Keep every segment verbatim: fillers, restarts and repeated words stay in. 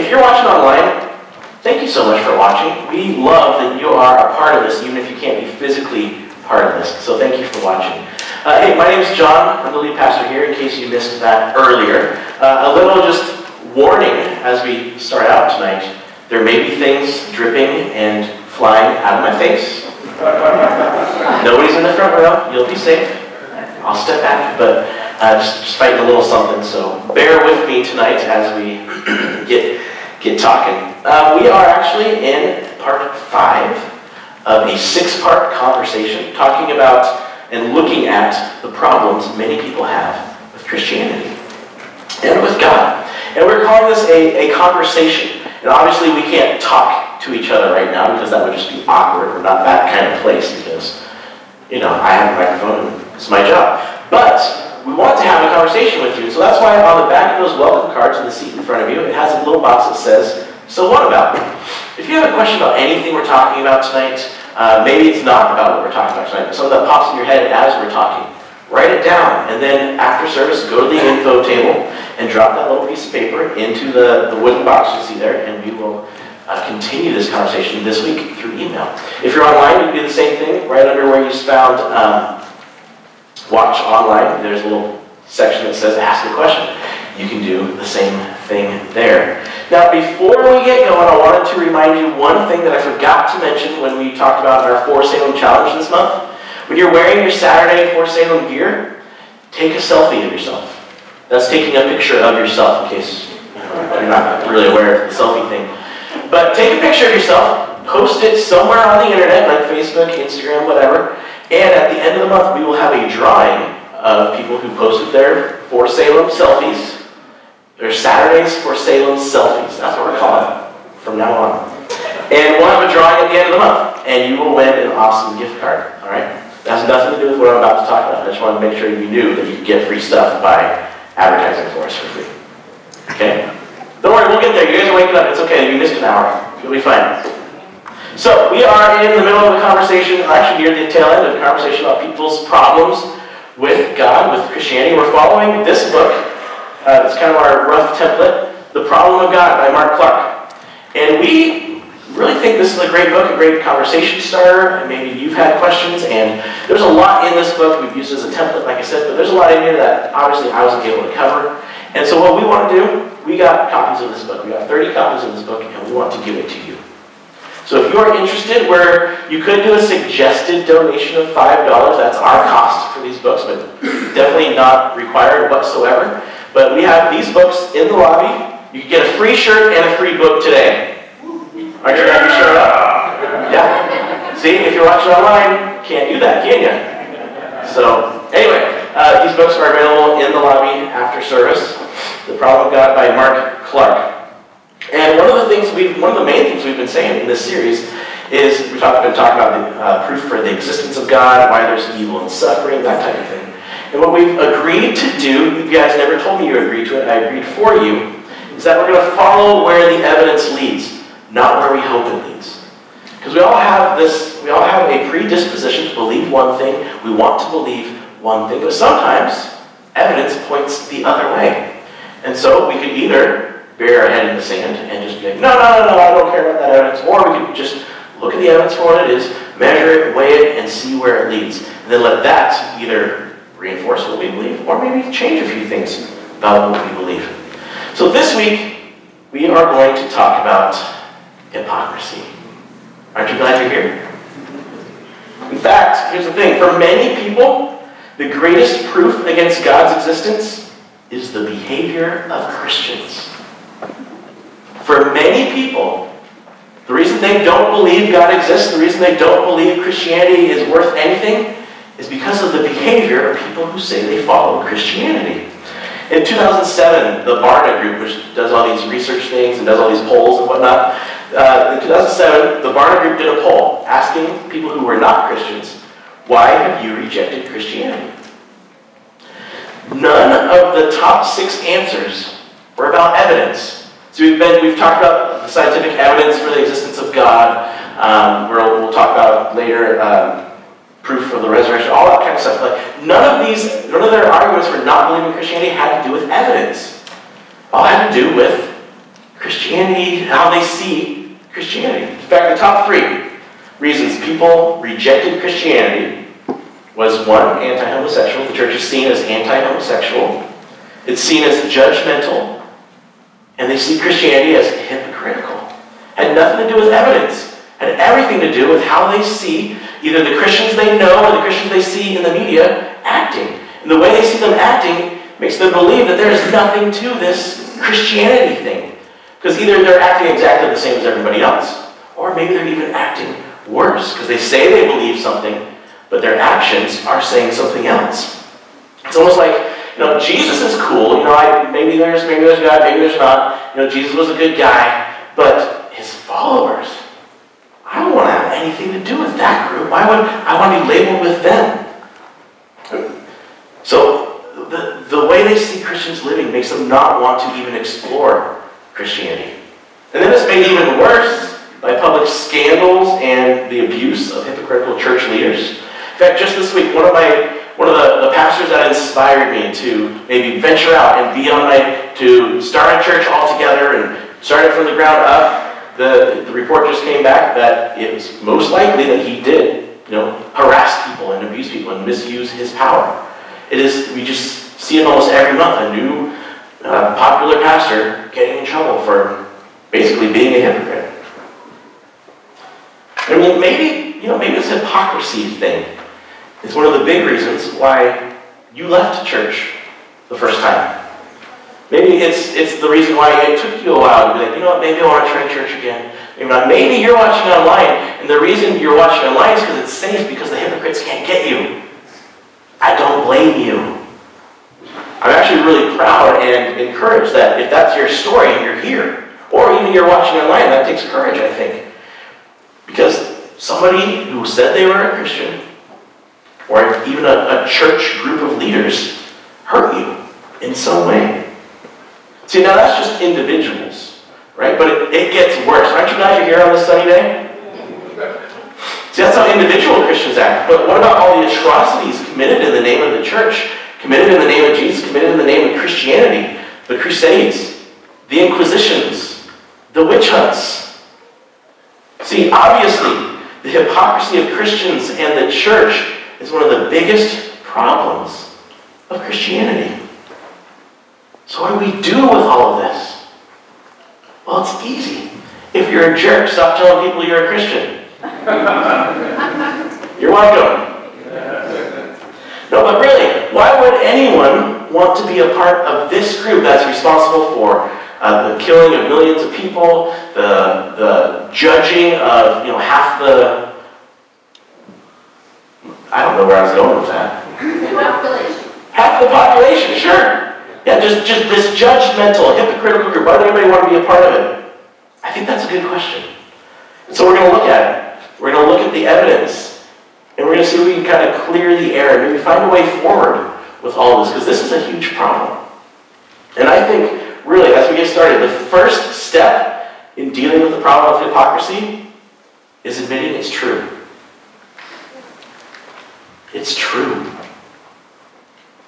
If you're watching online, thank you so much for watching. We love that you are a part of this, even if you can't be physically part of this. So thank you for watching. Uh, hey, my name is John. I'm the lead pastor here, in case you missed that earlier. Uh, a little just warning as we start out tonight. There may be things dripping and flying out of my face. Nobody's in the front row. You'll be safe. I'll step back, but uh, just, just fighting a little something. So bear with me tonight as we get, get talking. Uh, we are actually in part five of a six-part conversation talking about and looking at the problems many people have with Christianity and with God. And we're calling this a, a conversation. And obviously we can't talk to each other right now because that would just be awkward. We're not that kind of place because, you know, I have a microphone and it's my job. But we want to have a conversation with you. So that's why on the back of those welcome cards in the seat in front of you, it has a little box that says, "So what about?" If you have a question about anything we're talking about tonight, Uh, maybe it's not about what we're talking about tonight, but something that pops in your head as we're talking, write it down, and then after service, go to the info table and drop that little piece of paper into the, the wooden box you see there, and we will uh, continue this conversation this week through email. If you're online, you can do the same thing. Right under where you found um, watch online, there's a little section that says ask a question. You can do the same thing there. Now, before we get going, I wanted to remind you one thing that I forgot to mention when we talked about our For Salem Challenge this month. When you're wearing your Saturday For Salem gear, take a selfie of yourself. That's taking a picture of yourself, in case you're not really aware of the selfie thing. But take a picture of yourself, post it somewhere on the internet, like Facebook, Instagram, whatever, and at the end of the month, we will have a drawing of people who posted their For Salem selfies. There's Saturdays For Salem selfies. That's what we're calling it from now on. And we'll have a drawing at the end of the month, and you will win an awesome gift card. All right? That has nothing to do with what I'm about to talk about. I just want to make sure you knew that you could get free stuff by advertising for us for free. Okay? Don't worry, we'll get there. You guys are waking up. It's okay. You missed an hour. You'll be fine. So we are in the middle of a conversation, actually near the tail end of a conversation about people's problems with God, with Christianity. We're following this book. Uh, it's kind of our rough template, The Problem of God by Mark Clark. And we really think this is a great book, a great conversation starter, and maybe you've had questions, and there's a lot in this book we've used as a template, like I said, but there's a lot in here that obviously I wasn't able to cover. And so what we want to do, we got copies of this book. We got thirty copies of this book, and we want to give it to you. So if you are interested, where you could do a suggested donation of five dollars, that's our cost for these books, but definitely not required whatsoever. But we have these books in the lobby. You can get a free shirt and a free book today. Aren't you glad you showed up? Yeah. See, if you're watching online, can't do that, can you? So, anyway, uh, these books are available in the lobby after service. The Problem of God by Mark Clark. And one of the things we've, one of the main things we've been saying in this series is we've talk, been talking about the uh, proof for the existence of God, why there's evil and suffering, that type of thing. And what we've agreed to do, you guys never told me you agreed to it, I agreed for you, is that we're going to follow where the evidence leads, not where we hope it leads. Because we all have this, we all have a predisposition to believe one thing, we want to believe one thing, but sometimes evidence points the other way. And so we could either bury our head in the sand and just be like, no, no, no, no, I don't care about that evidence, or we could just look at the evidence for what it is, measure it, weigh it, and see where it leads. And then let that either reinforce what we believe, or maybe change a few things about what we believe. So this week, we are going to talk about hypocrisy. Aren't you glad you're here? In fact, here's the thing. For many people, the greatest proof against God's existence is the behavior of Christians. For many people, the reason they don't believe God exists, the reason they don't believe Christianity is worth anything, is because of the behavior of people who say they follow Christianity. In two thousand seven, the Barna Group, which does all these research things and does all these polls and whatnot, uh, in two thousand seven, the Barna Group did a poll asking people who were not Christians, why have you rejected Christianity? None of the top six answers were about evidence. So we've been, we've talked about the scientific evidence for the existence of God, um, we'll, we'll talk about later, um, proof of the resurrection, all that kind of stuff. Like none of these, none of their arguments for not believing Christianity had to do with evidence. All had to do with Christianity. Christianity, how they see Christianity. In fact, the top three reasons people rejected Christianity was one, anti-homosexual. The church is seen as anti-homosexual. It's seen as judgmental. And they see Christianity as hypocritical. Had nothing to do with evidence. Had everything to do with how they see either the Christians they know or the Christians they see in the media acting. And the way they see them acting makes them believe that there is nothing to this Christianity thing. Because either they're acting exactly the same as everybody else, or maybe they're even acting worse, because they say they believe something, but their actions are saying something else. It's almost like, you know, Jesus is cool, you know, I, maybe there's maybe there's God, maybe there's not, you know, Jesus was a good guy, but his followers, I don't want to have anything to do with that group. Why would I want to be labeled with them? So the, the way they see Christians living makes them not want to even explore Christianity. And then it's made even worse by public scandals and the abuse of hypocritical church leaders. In fact, just this week, one of my one of the, the pastors that inspired me to maybe venture out and be on my to start a church altogether and start it from the ground up, the, the report just came back that it was most likely that he did, you know, harass people and abuse people and misuse his power. It is, we just see it almost every month, a new uh, popular pastor getting in trouble for basically being a hypocrite. I mean, maybe, you know, maybe this hypocrisy thing is one of the big reasons why you left church the first time. Maybe it's it's the reason why it took you a while to be like, you know what, maybe I want to try church again. Maybe not. Maybe you're watching online, and the reason you're watching online is because it's safe, because the hypocrites can't get you. I don't blame you. I'm actually really proud and encouraged that if that's your story and you're here, or even you're watching online, that takes courage, I think. Because somebody who said they were a Christian, or even a, a church group of leaders, hurt you in some way. See, now that's just individuals, right? But it, it gets worse. Aren't you glad you're here on this sunny day? See, that's how individual Christians act. But what about all the atrocities committed in the name of the church, committed in the name of Jesus, committed in the name of Christianity, the Crusades, the Inquisitions, the witch hunts? See, obviously, the hypocrisy of Christians and the church is one of the biggest problems of Christianity. So what do we do with all of this? Well, it's easy. If you're a jerk, stop telling people you're a Christian. You're welcome. No, but really, why would anyone want to be a part of this group that's responsible for uh, the killing of millions of people, the the judging of, you know, half the... I don't know where I was going with that. Population. Half the population, sure. Yeah, just, just this judgmental, hypocritical group. Why would anybody want to be a part of it? I think that's a good question. So we're going to look at it. We're going to look at the evidence. And we're going to see if we can kind of clear the air and maybe find a way forward with all of this, because this is a huge problem. And I think, really, as we get started, the first step in dealing with the problem of hypocrisy is admitting it's true. It's true.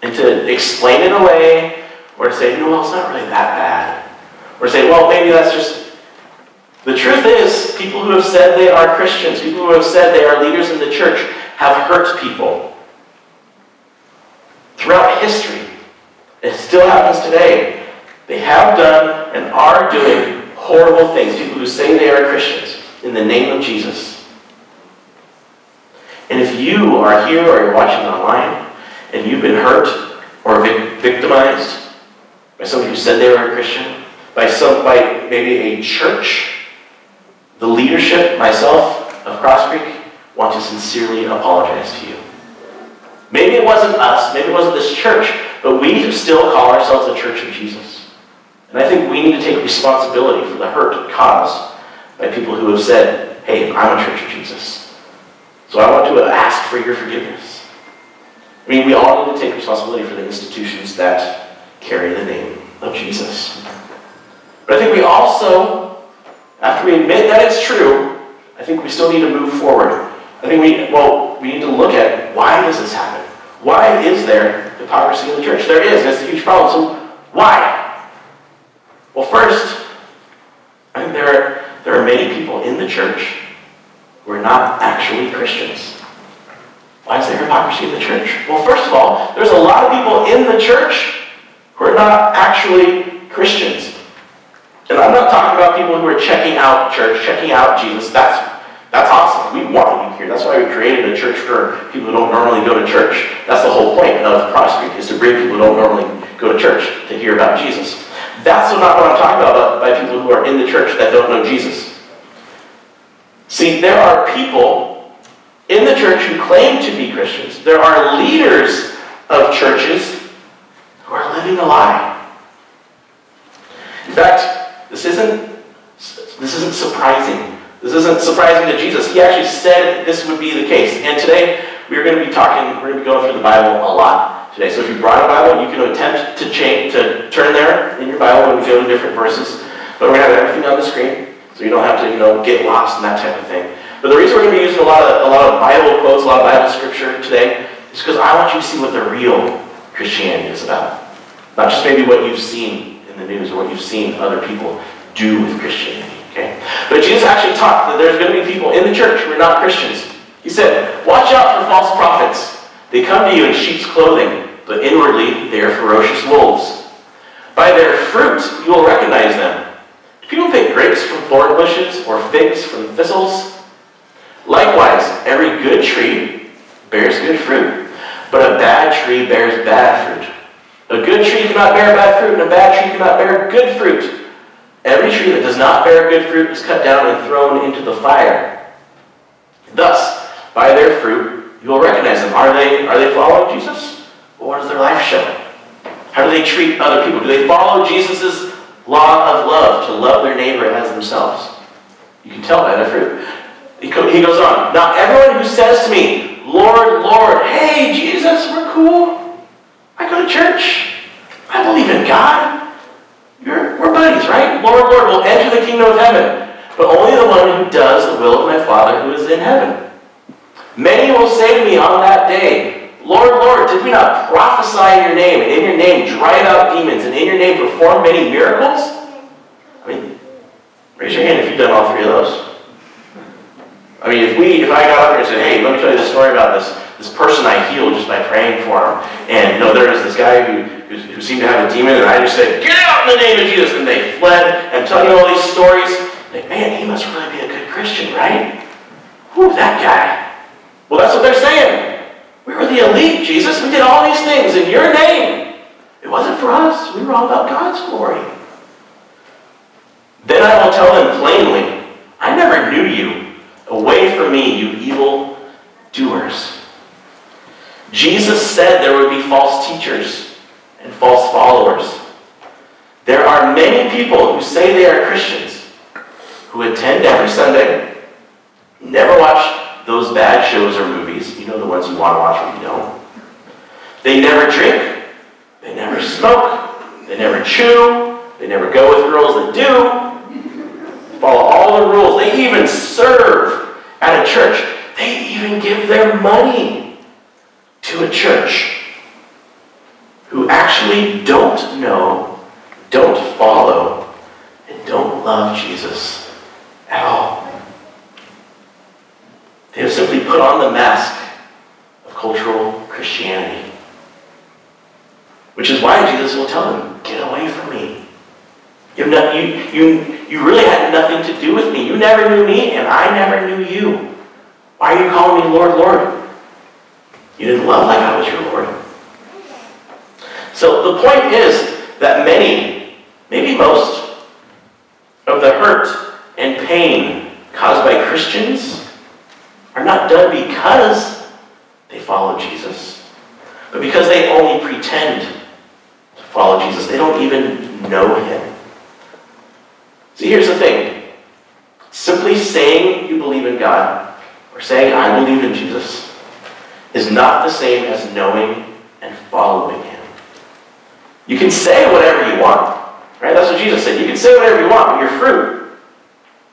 And to explain it away, or to say, no, well, it's not really that bad. Or say, well, maybe that's just... The truth is, people who have said they are Christians, people who have said they are leaders in the church, have hurt people. Throughout history, it still happens today. They have done and are doing horrible things, people who say they are Christians, in the name of Jesus. And if you are here or you're watching online, and you've been hurt or victimized by somebody who said they were a Christian, by some, by maybe a church, the leadership, myself, of Crosscreek, want to sincerely apologize to you. Maybe it wasn't us, maybe it wasn't this church, but we need to still call ourselves the Church of Jesus. And I think we need to take responsibility for the hurt caused by people who have said, hey, I'm a Church of Jesus. So I want to ask for your forgiveness. I mean, we all need to take responsibility for the institutions that carry the name of Jesus. But I think we also... After we admit that it's true, I think we still need to move forward. I think we, well, we need to look at, why does this happen? Why is there hypocrisy in the church? There is, and it's a huge problem. So why? Well, first, many people in the church who are not actually Christians. Why is there hypocrisy in the church? Well, first of all, there's a lot of people in the church who are not actually Christians. And I'm not talking about people who are checking out church, checking out Jesus. That's that's awesome. We want you here. That's why we created a church for people who don't normally go to church. That's the whole point of Crosscreek, is to bring people who don't normally go to church to hear about Jesus. That's not what I'm talking about by people who are in the church that don't know Jesus. See, there are people in the church who claim to be Christians. There are leaders of churches who are living a lie. In fact, this isn't this isn't surprising. This isn't surprising to Jesus. He actually said this would be the case. And today, we're going to be talking, we're going to be going through the Bible a lot today. So if you brought a Bible, you can attempt to change, to turn there in your Bible and go to different verses. But we're going to have everything on the screen, so you don't have to, you know, get lost and that type of thing. But the reason we're going to be using a lot of, a lot of Bible quotes, a lot of Bible scripture today, is because I want you to see what the real Christianity is about. Not just maybe what you've seen in the news or what you've seen other people do with Christianity. Okay. But Jesus actually taught that there's going to be people in the church who are not Christians. He said, watch out for false prophets. They come to you in sheep's clothing, but inwardly they are ferocious wolves. By their fruit you will recognize them. Do people pick grapes from thorn bushes or figs from thistles? Likewise, every good tree bears good fruit, but a bad tree bears bad fruit. A good tree cannot bear bad fruit, and a bad tree cannot bear good fruit. Every tree that does not bear good fruit is cut down and thrown into the fire. Thus, by their fruit, you will recognize them. Are they are they following Jesus? Well, what does their life show? How do they treat other people? Do they follow Jesus' law of love, to love their neighbor as themselves? You can tell by their fruit. He goes on. Not everyone who says to me, Lord, Lord, hey, Jesus, we're cool. I go to church. I believe in God. You're, we're buddies, right? Lord, Lord, will enter the kingdom of heaven. But only the one who does the will of my Father who is in heaven. Many will say to me on that day, Lord, Lord, did we not prophesy in your name, and in your name drive out demons, and in your name perform many miracles? I mean, raise your hand if you've done all three of those. I mean, if we, if I got up here and said, hey, let me tell you the story about this, this person I healed just by praying for him, and no, there was this guy who who seemed to have a demon, and I just said, get out in the name of Jesus, and they fled. I'm telling you all these stories. Like, man, he must really be a good Christian, right? Who, that guy? Well, that's what they're saying. We were the elite, Jesus. We did all these things in your name. It wasn't for us. We were all about God's glory. Then I will tell them plainly, I never knew you. Away from me, you evil doers. Jesus said there would be false teachers and false followers. There are many people who say they are Christians, who attend every Sunday, never watch those bad shows or movies, you know, the ones you want to watch but you don't. They never drink, they never smoke, they never chew, they never go with girls that do, follow all the rules. They even serve at a church. They even give their money to a church. Who actually don't know, don't follow, and don't love Jesus at all. They have simply put on the mask of cultural Christianity. Which is why Jesus will tell them, get away from me. You, have not, you, you, you really had nothing to do with me. You never knew me, and I never knew you. Why are you calling me Lord, Lord? You didn't love like I was your Lord. So the point is that many, maybe most, of the hurt and pain caused by Christians are not done because they follow Jesus, but because they only pretend to follow Jesus. They don't even know him. See, here's the thing. Simply saying you believe in God or saying I believe in Jesus is not the same as knowing and following him. You can say whatever you want, right? That's what Jesus said. You can say whatever you want, but your fruit,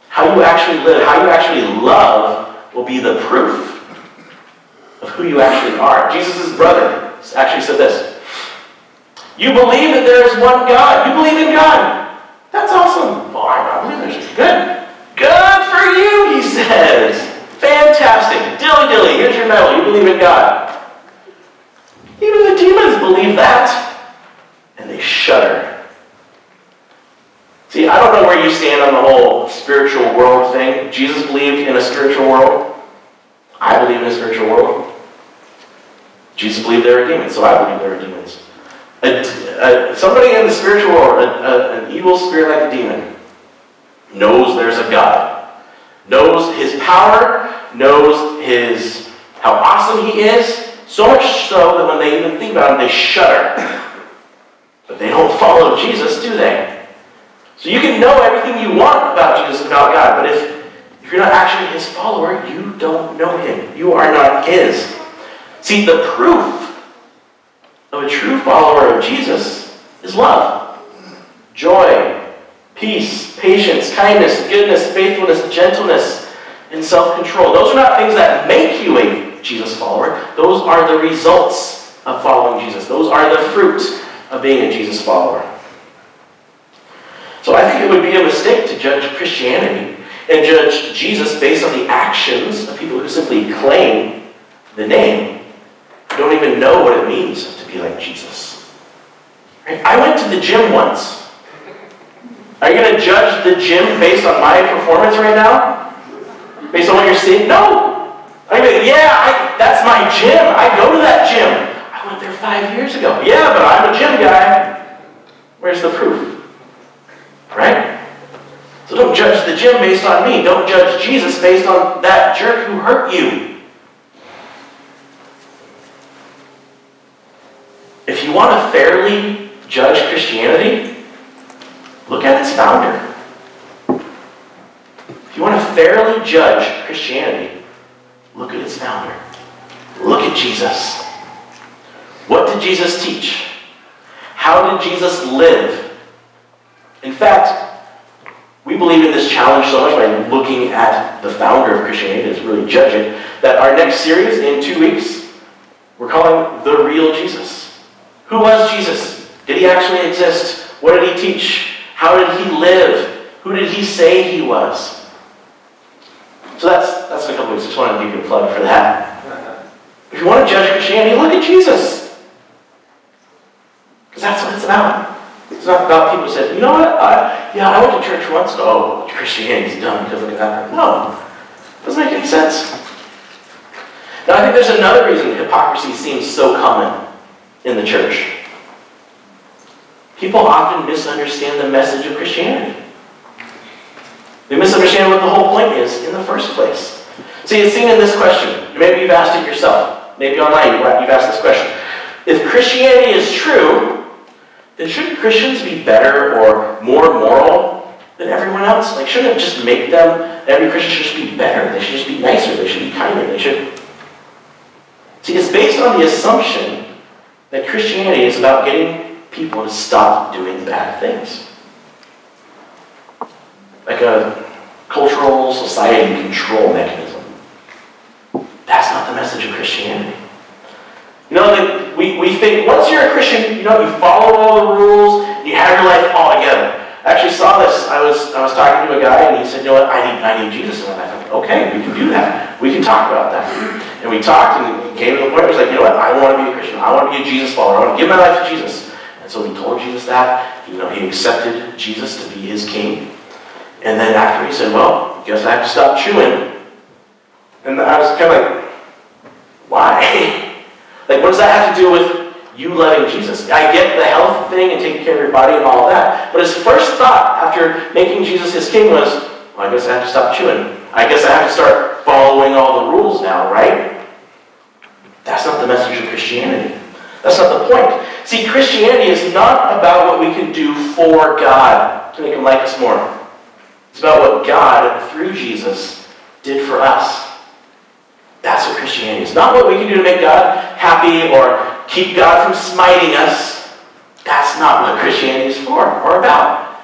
how you actually live, how you actually love, will be the proof of who you actually are. Jesus' brother actually said this. You believe that there is one God. You believe in God. That's awesome. Oh, I believe there's good. Good. believe in God. Even the demons believe that. And they shudder. See, I don't know where you stand on the whole spiritual world thing. Jesus believed in a spiritual world. I believe in a spiritual world. Jesus believed there were demons, so I believe there were demons. A, a, somebody in the spiritual world, a, a, an evil spirit like a demon, knows there's a God. Knows his power, knows his how awesome he is, so much so that when they even think about him, they shudder. But they don't follow Jesus, do they? So you can know everything you want about Jesus, about God, but if, if you're not actually his follower, you don't know him. You are not his. See, the proof of a true follower of Jesus is love, joy, peace, patience, kindness, goodness, faithfulness, gentleness, and self-control. Those are not things that make you a Jesus follower. Those are the results of following Jesus. Those are the fruit of being a Jesus follower. So I think it would be a mistake to judge Christianity and judge Jesus based on the actions of people who simply claim the name, who don't even know what it means to be like Jesus. Right? I went to the gym once. Are you going to judge the gym based on my performance right now? Based on what you're seeing? No. I mean, yeah, I, that's my gym. I go to that gym. I went there five years ago. Yeah, but I'm a gym guy. Where's the proof? Right? So don't judge the gym based on me. Don't judge Jesus based on that jerk who hurt you. If you want to fairly judge Christianity, look at its founder. You want to fairly judge Christianity, look at its founder. Look at Jesus. What did Jesus teach? How did Jesus live? In fact, we believe in this challenge so much by looking at the founder of Christianity, is really judging, that our next series in two weeks, we're calling The Real Jesus. Who was Jesus? Did he actually exist? What did he teach? How did he live? Who did he say he was? So that's that's in a couple weeks. I just wanted to give you a plug for that. If you want to judge Christianity, look at Jesus. Because that's what it's about. It's not about people who say, you know what, I, yeah, I went to church once, oh, Christianity's dumb because look at that. No. It doesn't make any sense. Now, I think there's another reason hypocrisy seems so common in the church. People often misunderstand the message of Christianity. They misunderstand what the whole point is in the first place. See, it's seen in this question. Maybe you've asked it yourself. Maybe online you've asked this question. If Christianity is true, then shouldn't Christians be better or more moral than everyone else? Like, shouldn't it just make them, every Christian should just be better. They should just be nicer. They should be kinder. They should. See, it's based on the assumption that Christianity is about getting people to stop doing bad things. Like a cultural society control mechanism. That's not the message of Christianity. You know, like we, we think once you're a Christian, you know, you follow all the rules, you have your life all together. I actually saw this. I was I was talking to a guy and he said, you know what, I need I need Jesus in my life. Like, okay, we can do that. We can talk about that. And we talked and he came to the point where he was like, you know what, I want to be a Christian, I want to be a Jesus follower, I want to give my life to Jesus. And so we told Jesus that, you know, he accepted Jesus to be his king. And then after he said, well, I guess I have to stop chewing. And I was kind of like, why? Like, what does that have to do with you loving Jesus? I get the health thing and taking care of your body and all that. But his first thought after making Jesus his king was, well, I guess I have to stop chewing. I guess I have to start following all the rules now, right? That's not the message of Christianity. That's not the point. See, Christianity is not about what we can do for God to make him like us more. It's about what God, through Jesus, did for us. That's what Christianity is. Not what we can do to make God happy or keep God from smiting us. That's not what Christianity is for or about.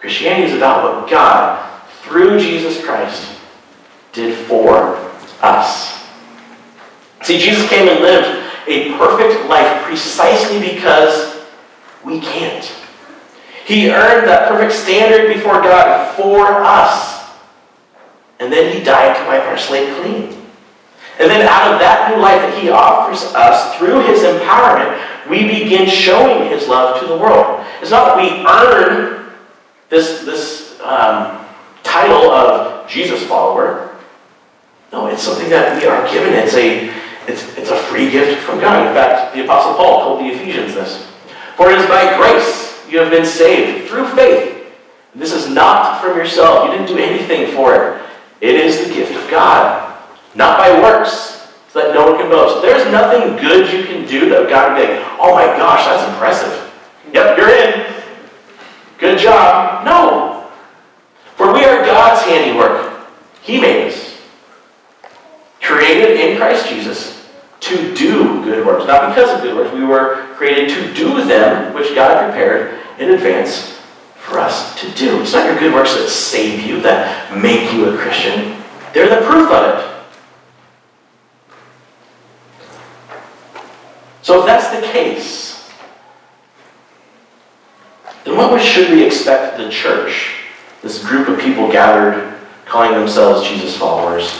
Christianity is about what God, through Jesus Christ, did for us. See, Jesus came and lived a perfect life precisely because we can't. He earned that perfect standard before God for us. And then he died to wipe our slate clean. And then out of that new life that he offers us through his empowerment, we begin showing his love to the world. It's not that we earn this, this um, title of Jesus follower. No, it's something that we are given. It's a, it's, it's a free gift from God. In fact, the Apostle Paul told the Ephesians this. For it is by grace you have been saved through faith. This is not from yourself. You didn't do anything for it. It is the gift of God. Not by works, so that no one can boast. There's nothing good you can do that God would be like, oh my gosh, that's impressive. Yep, you're in. Good job. No. For we are God's handiwork. He made us. Created in Christ Jesus to do good works. Not because of good works. We were created to do them, which God prepared in advance for us to do. It's not your good works that save you, that make you a Christian. They're the proof of it. So if that's the case, then what should we expect the church, this group of people gathered, calling themselves Jesus followers,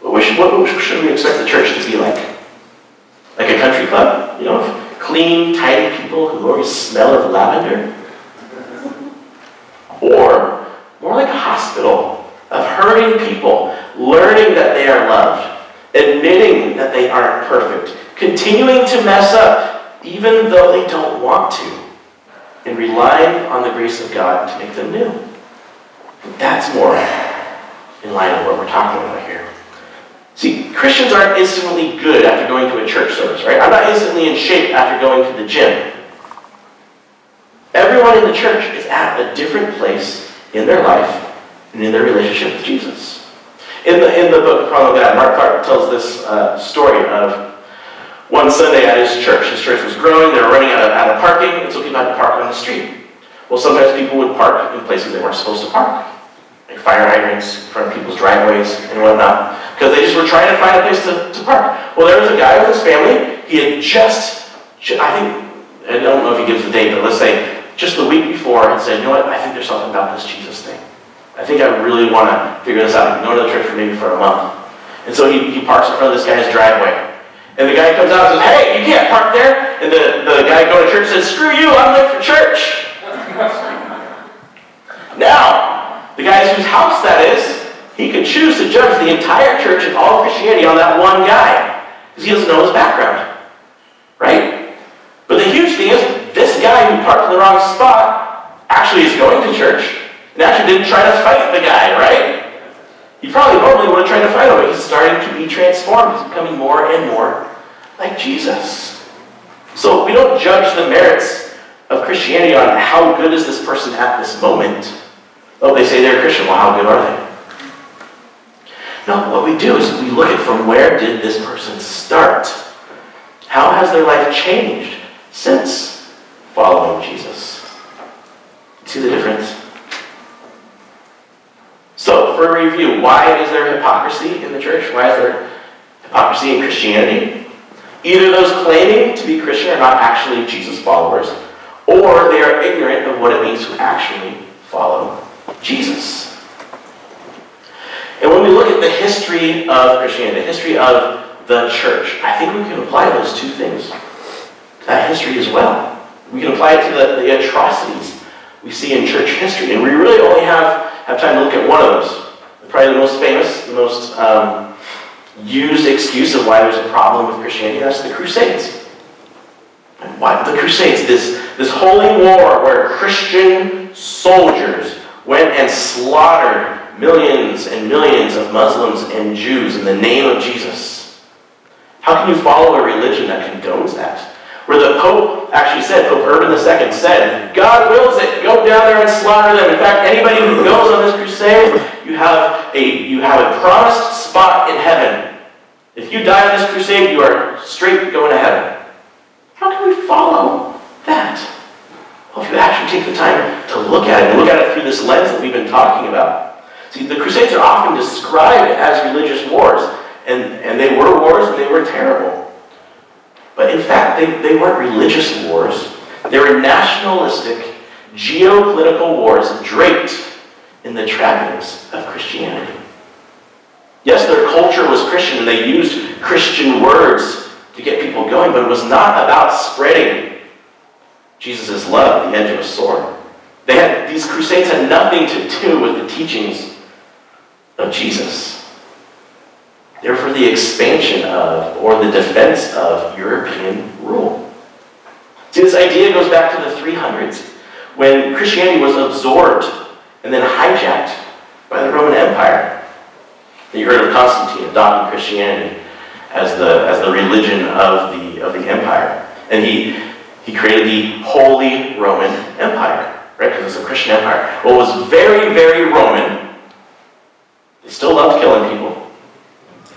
what should, what should we expect the church to be like? Like a country club? You know, clean, tidy people who always smell of lavender? Or more like a hospital of hurting people, learning that they are loved, admitting that they aren't perfect, continuing to mess up, even though they don't want to, and relying on the grace of God to make them new. That's more in line with what we're talking about here. See, Christians aren't instantly good after going to a church service, right? I'm not instantly in shape after going to the gym. Everyone in the church is at a different place in their life and in their relationship with Jesus. In the, in the book, The Problem of God, Mark Clark tells this uh, story of one Sunday at his church. His church was growing. They were running out of, out of parking, and so people had to park on the street. Well, sometimes people would park in places they weren't supposed to park, like fire hydrants in front of people's driveways and whatnot, because they just were trying to find a place to, to park. Well, there was a guy with his family. He had just, I think, I don't know if he gives the date, but let's say just the week before, and said, you know what, I think there's something about this Jesus thing. I think I really want to figure this out. I can go to the church for maybe for a month. And so he, he parks in front of this guy's driveway. And the guy comes out and says, hey, you can't park there. And the, the guy going to church says, screw you, I'm late for church. Now, the guy whose house that is, he could choose to judge the entire church and all Christianity on that one guy, because he doesn't know his background. Right? But the huge thing is, this guy who parked in the wrong spot actually is going to church and actually didn't try to fight the guy, right? He probably normally would have tried to fight him, but he's starting to be transformed. He's becoming more and more like Jesus. So we don't judge the merits of Christianity on how good is this person at this moment. Oh, they say they're a Christian. Well, how good are they? No, what we do is we look at from where did this person start? How has their life changed since following Jesus? See the difference? So, for a review, why is there hypocrisy in the church? Why is there hypocrisy in Christianity? Either those claiming to be Christian are not actually Jesus followers, or they are ignorant of what it means to actually follow Jesus. And when we look at the history of Christianity, the history of the church, I think we can apply those two things, that history as well. We can apply it to the, the atrocities we see in church history, and we really only have... have time to look at one of those. Probably the most famous, the most um, used excuse of why there's a problem with Christianity, that's the Crusades. And why the Crusades? This, this holy war where Christian soldiers went and slaughtered millions and millions of Muslims and Jews in the name of Jesus. How can you follow a religion that condones that? Where the Pope actually said, Pope Urban the Second said, God wills it, go down there and slaughter them. In fact, anybody who goes on this crusade, you have a you have a promised spot in heaven. If you die in this crusade, you are straight going to heaven. How can we follow that? Well, if you actually take the time to look at it, and look at it through this lens that we've been talking about. See, the Crusades are often described as religious wars, and, and they were wars and they were terrible. But in fact, they, they weren't religious wars. They were nationalistic, geopolitical wars draped in the trappings of Christianity. Yes, their culture was Christian, and they used Christian words to get people going, but it was not about spreading Jesus' love at the edge of a sword. They had, these crusades had nothing to do with the teachings of Jesus. They were for the expansion of, or the defense of, European rule. See, this idea goes back to the three hundreds, when Christianity was absorbed and then hijacked by the Roman Empire. You heard of Constantine adopting Christianity as the as the religion of the of the empire, and he he created the Holy Roman Empire, right? Because it's a Christian empire. What was very, very Roman, they still loved killing people.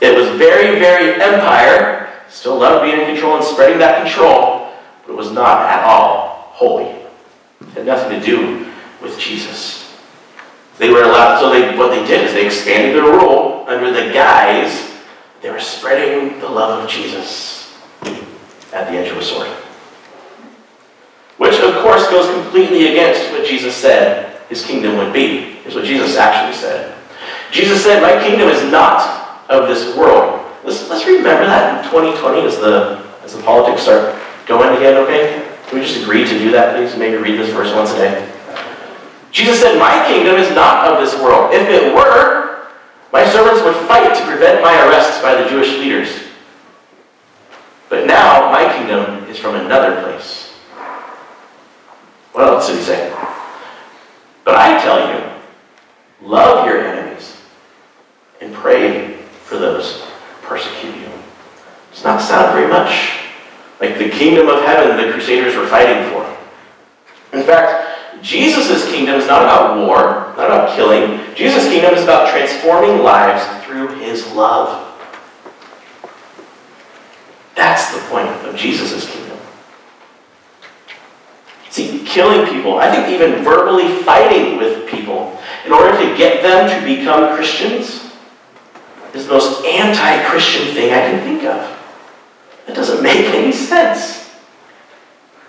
It was very, very empire, still loved being in control and spreading that control, but it was not at all holy. It had nothing to do with Jesus. They were allowed. So they what they did is they expanded their rule under the guise they were spreading the love of Jesus at the edge of a sword, which of course goes completely against what Jesus said his kingdom would be. Here's what Jesus actually said. Jesus said, "My kingdom is not of this world." Let's let's remember that in twenty twenty as the as the politics start going again. Okay, can we just agree to do that, please? Maybe read this verse once a day. Jesus said, "My kingdom is not of this world. If it were, my servants would fight to prevent my arrests by the Jewish leaders. But now my kingdom is from another place." What else did he say? "But I tell you, love your enemies and pray for those who persecute you." Does not sound very much like the kingdom of heaven the Crusaders were fighting for. In fact, Jesus' kingdom is not about war, not about killing. Jesus' kingdom is about transforming lives through his love. That's the point of Jesus' kingdom. See, killing people, I think even verbally fighting with people in order to get them to become Christians is the most anti-Christian thing I can think of. That doesn't make any sense.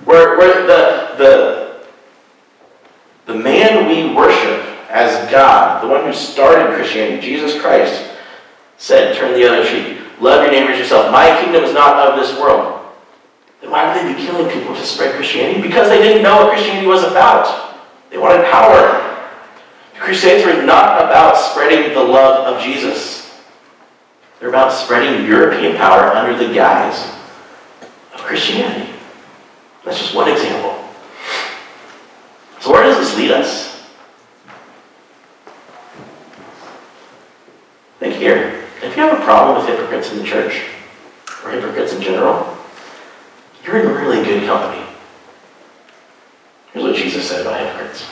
Where, where the... the The man we worship as God, the one who started Christianity, Jesus Christ, said, "Turn the other cheek. Love your neighbor as yourself. My kingdom is not of this world." Then why would they be killing people to spread Christianity? Because they didn't know what Christianity was about. They wanted power. The Crusades were not about spreading the love of Jesus. They're about spreading European power under the guise of Christianity. That's just one example. So where does this lead us? Think here. If you have a problem with hypocrites in the church, or hypocrites in general, you're in really good company. Here's what Jesus said about hypocrites.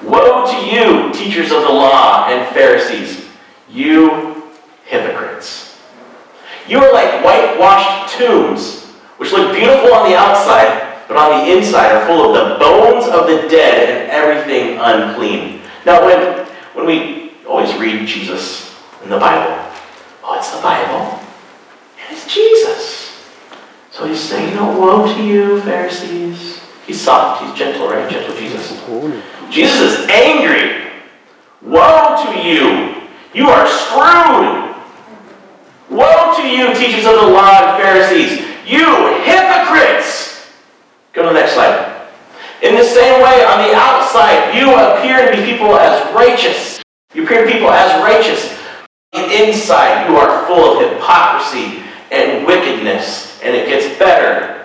"Woe to you, teachers of the law and Pharisees, you hypocrites! You are like whitewashed tombs, which look beautiful on the outside, but on the inside are full of the bones of the dead and everything unclean." Now, when when we always read Jesus in the Bible, oh, it's the Bible, and it's Jesus. So he's saying, you know, woe to you, Pharisees. He's soft, he's gentle, right? Gentle Jesus. Jesus is angry. Woe to you. You are screwed. Woe to you, teachers of the law and Pharisees. You hypocrites. Go to the next slide. "In the same way, on the outside, you appear to people as righteous. You appear to people as righteous. On the inside, you are full of hypocrisy and wickedness." And it gets better.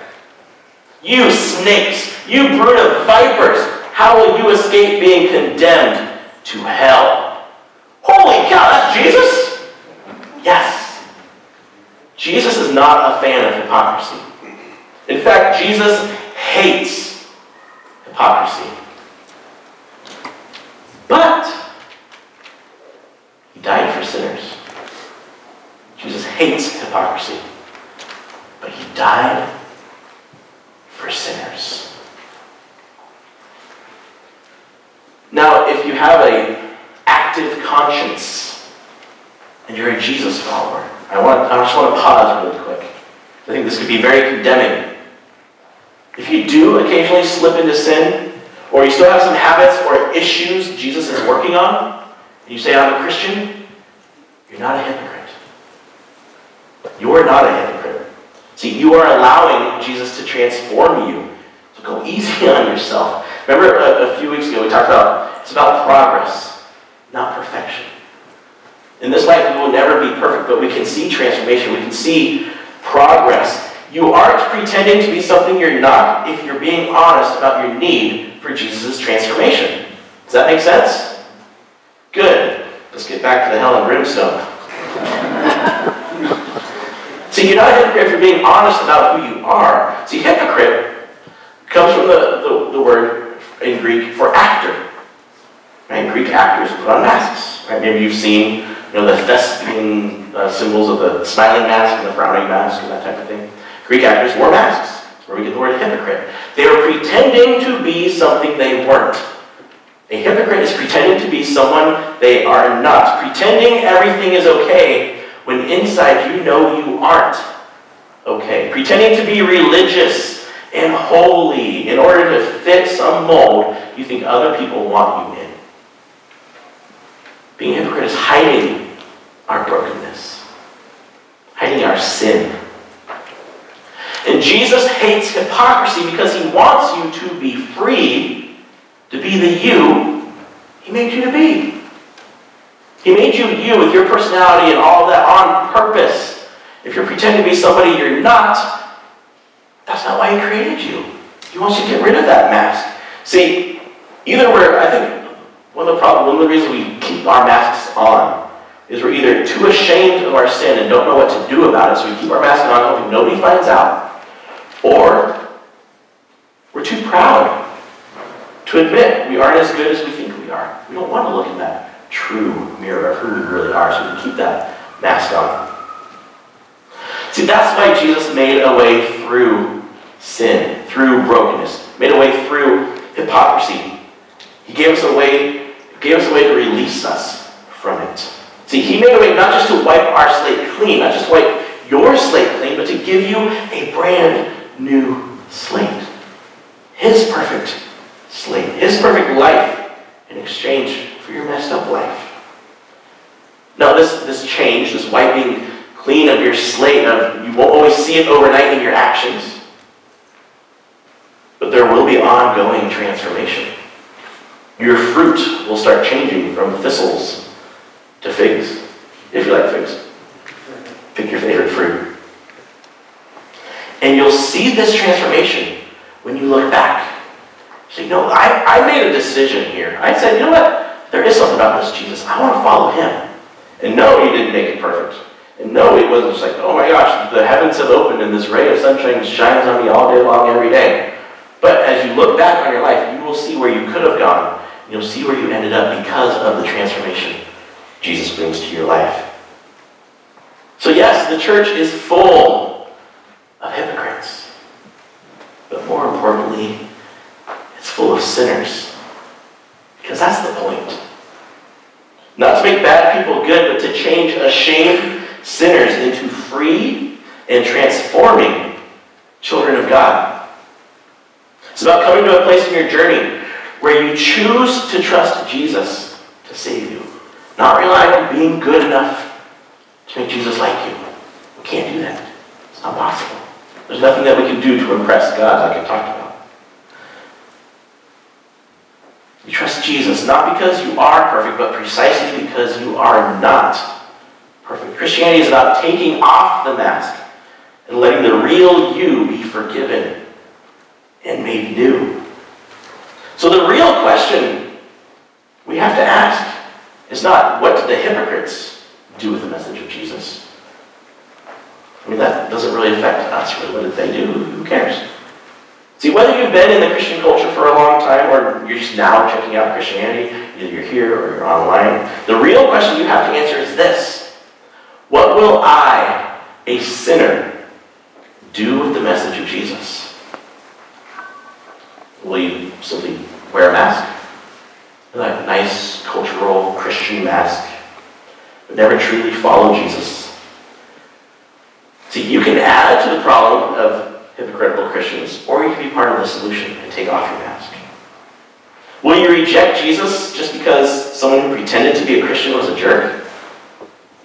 "You snakes, you brood of vipers, how will you escape being condemned to hell?" Holy cow, that's Jesus? Yes. Jesus is not a fan of hypocrisy. In fact, Jesus hates hypocrisy. But he died for sinners. Jesus hates hypocrisy. But he died for sinners. Now, if you have an active conscience and you're a Jesus follower, I want I just want to pause really quick. I think this could be very condemning. If you do occasionally slip into sin, or you still have some habits or issues Jesus is working on, and you say, "I'm a Christian," You're not a hypocrite. You're not a hypocrite. See, you are allowing Jesus to transform you. So go easy on yourself. Remember a, a few weeks ago we talked about, it's about progress, not perfection. In this life we will never be perfect, but we can see transformation. We can see progress. You aren't pretending to be something you're not if you're being honest about your need for Jesus' transformation. Does that make sense? Good. Let's get back to the hell and brimstone. See, you're not a hypocrite if you're being honest about who you are. See, hypocrite comes from the, the, the word in Greek for actor. Right? Greek actors put on masks. Right? Maybe you've seen you know, the thespian uh, symbols of the smiling mask and the frowning mask and that type of thing. Greek actors wore masks. That's where we get the word hypocrite. They were pretending to be something they weren't. A hypocrite is pretending to be someone they are not. Pretending everything is okay when inside you know you aren't okay. Pretending to be religious and holy in order to fit some mold you think other people want you in. Being a hypocrite is hiding our brokenness, hiding our sin. And Jesus hates hypocrisy because he wants you to be free to be the you he made you to be. He made you you with your personality and all that on purpose. If you're pretending to be somebody you're not, that's not why he created you. He wants you to get rid of that mask. See, either we're, I think, one of the problems, one of the reasons we keep our masks on is we're either too ashamed of our sin and don't know what to do about it, so we keep our mask on hoping nobody finds out, or we're too proud to admit we aren't as good as we think we are. We don't want to look in that true mirror of who we really are, so we keep that mask on. See, that's why Jesus made a way through sin, through brokenness, made a way through hypocrisy. He gave us a way, gave us a way to release us from it. See, he made a way not just to wipe our slate clean, not just wipe your slate clean, but to give you a brand new slate. His perfect slate. His perfect life in exchange for your messed up life. Now, this, this change, this wiping clean of your slate, of, you won't always see it overnight in your actions, but there will be ongoing transformation. Your fruit will start changing from thistles to figs, if you like figs. Pick your favorite fruit. And you'll see this transformation when you look back. So, you know, I, I made a decision here. I said, you know what? There is something about this Jesus. I want to follow him. And no, he didn't make it perfect. And no, it wasn't just like, oh my gosh, the heavens have opened and this ray of sunshine shines on me all day long, every day. But as you look back on your life, you will see where you could have gone. And you'll see where you ended up because of the transformation Jesus brings to your life. So yes, the church is full of hypocrites. But more importantly, it's full of sinners. Because that's the point. Not to make bad people good, but to change ashamed sinners into free and transforming children of God. It's about coming to a place in your journey where you choose to trust Jesus to save you. Not relying on being good enough to make Jesus like you. We can't do that. It's not possible. There's nothing that we can do to impress God like I talked about. You trust Jesus not because you are perfect, but precisely because you are not perfect. Christianity is about taking off the mask and letting the real you be forgiven and made new. So the real question we have to ask, it's not, what did the hypocrites do with the message of Jesus? I mean, that doesn't really affect us, really. What did they do? Who cares? See, whether you've been in the Christian culture for a long time or you're just now checking out Christianity, either you're here or you're online, the real question you have to answer is this. What will I, a sinner, do with the message of Jesus? Will you simply wear a mask? Like nice cultural Christian mask, but never truly follow Jesus. See, you can add to the problem of hypocritical Christians, or you can be part of the solution and take off your mask. Will you reject Jesus just because someone who pretended to be a Christian was a jerk?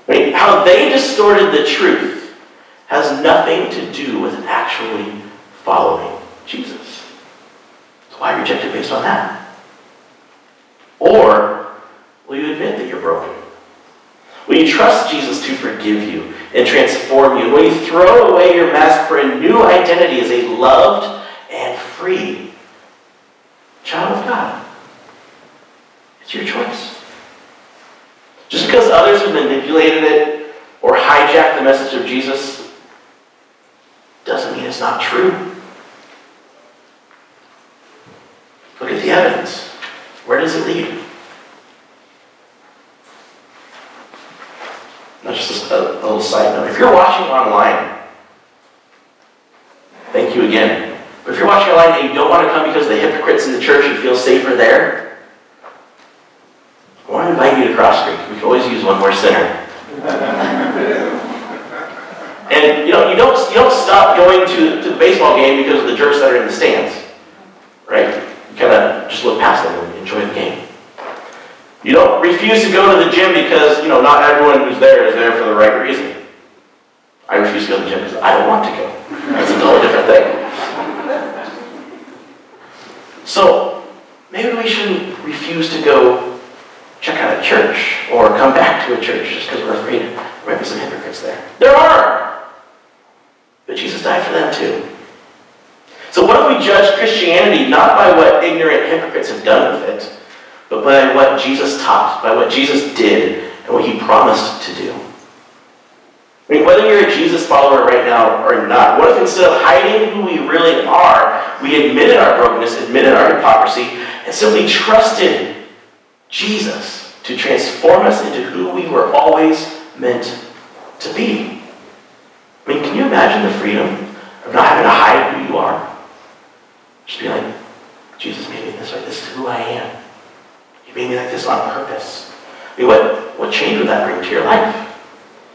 Right? How they distorted the truth has nothing to do with actually following Jesus. So why reject it based on that? Or will you admit that you're broken? Will you trust Jesus to forgive you and transform you? Will you throw away your mask for a new identity as a loved and free child of God? It's your choice. Just because others have manipulated it or hijacked the message of Jesus doesn't mean it's not true. Look at the evidence. Where does it lead? That's just a, a little side note. If you're watching online, thank you again. But if you're watching online and you don't want to come because of the hypocrites in the church and feel safer there, I want to invite you to Crosscreek. We can always use one more sinner. And you know, you don't you don't stop going to, to the baseball game because of the jerks that are in the stands, right? You kind of just look past them and enjoy the game. You don't refuse to go to the gym because, you know, not everyone who's there is there for the right reason. I refuse to go to the gym because I don't want to go. That's a totally different thing. So, maybe we shouldn't refuse to go check out a church or come back to a church just because we're afraid there might be some hypocrites there. There are! But Jesus died for them too. So what if we judge Christianity not by what ignorant hypocrites have done with it, but by what Jesus taught, by what Jesus did, and what he promised to do? I mean, whether you're a Jesus follower right now or not, what if instead of hiding who we really are, we admitted our brokenness, admitted our hypocrisy, and simply trusted Jesus to transform us into who we were always meant to be? I mean, can you imagine the freedom of not having to hide who you are? Just be like, Jesus made me this way, this is who I am. You made me like this on purpose. I mean, what, what change would that bring to your life?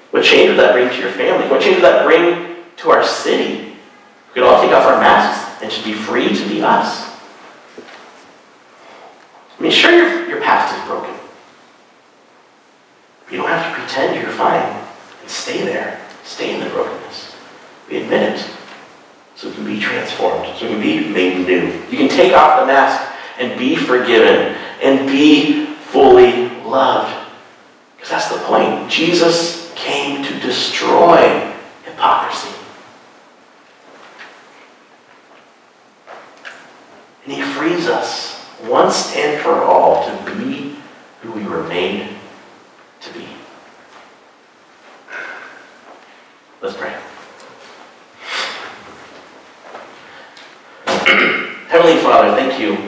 What change would that bring to your family? What change would that bring to our city? We could all take off our masks and just be free to be us. I mean, sure, your, your past is broken. But you don't have to pretend you're fine and stay there. Stay in the brokenness. We admit it so we can be transformed, so we can be made new. You can take off the mask and be forgiven and be fully loved. Because that's the point. Jesus came to destroy hypocrisy. And he frees us once and for all to be who we were made to be. Let's pray. Heavenly Father, thank you.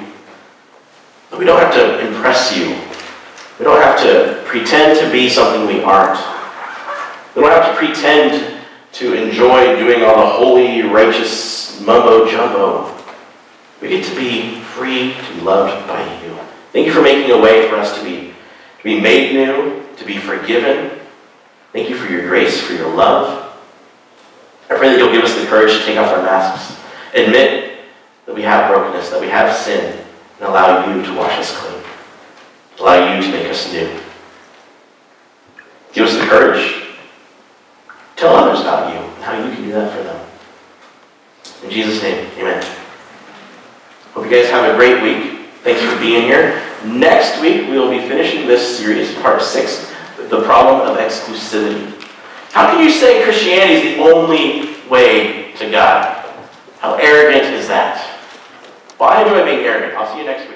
We don't have to impress you. We don't have to pretend to be something we aren't. We don't have to pretend to enjoy doing all the holy, righteous mumbo-jumbo. We get to be free, to be loved by you. Thank you for making a way for us to be, to be made new, to be forgiven. Thank you for your grace, for your love. I pray that you'll give us the courage to take off our masks, admit that we have brokenness, that we have sin, and allow you to wash us clean. Allow you to make us new. Give us the courage. Tell others about you and how you can do that for them. In Jesus' name, amen. Hope you guys have a great week. Thank you for being here. Next week, we will be finishing this series, part six, The Problem of Exclusivity. How can you say Christianity is the only way to God? How arrogant is that? Well, I enjoy being arrogant. I'll see you next week.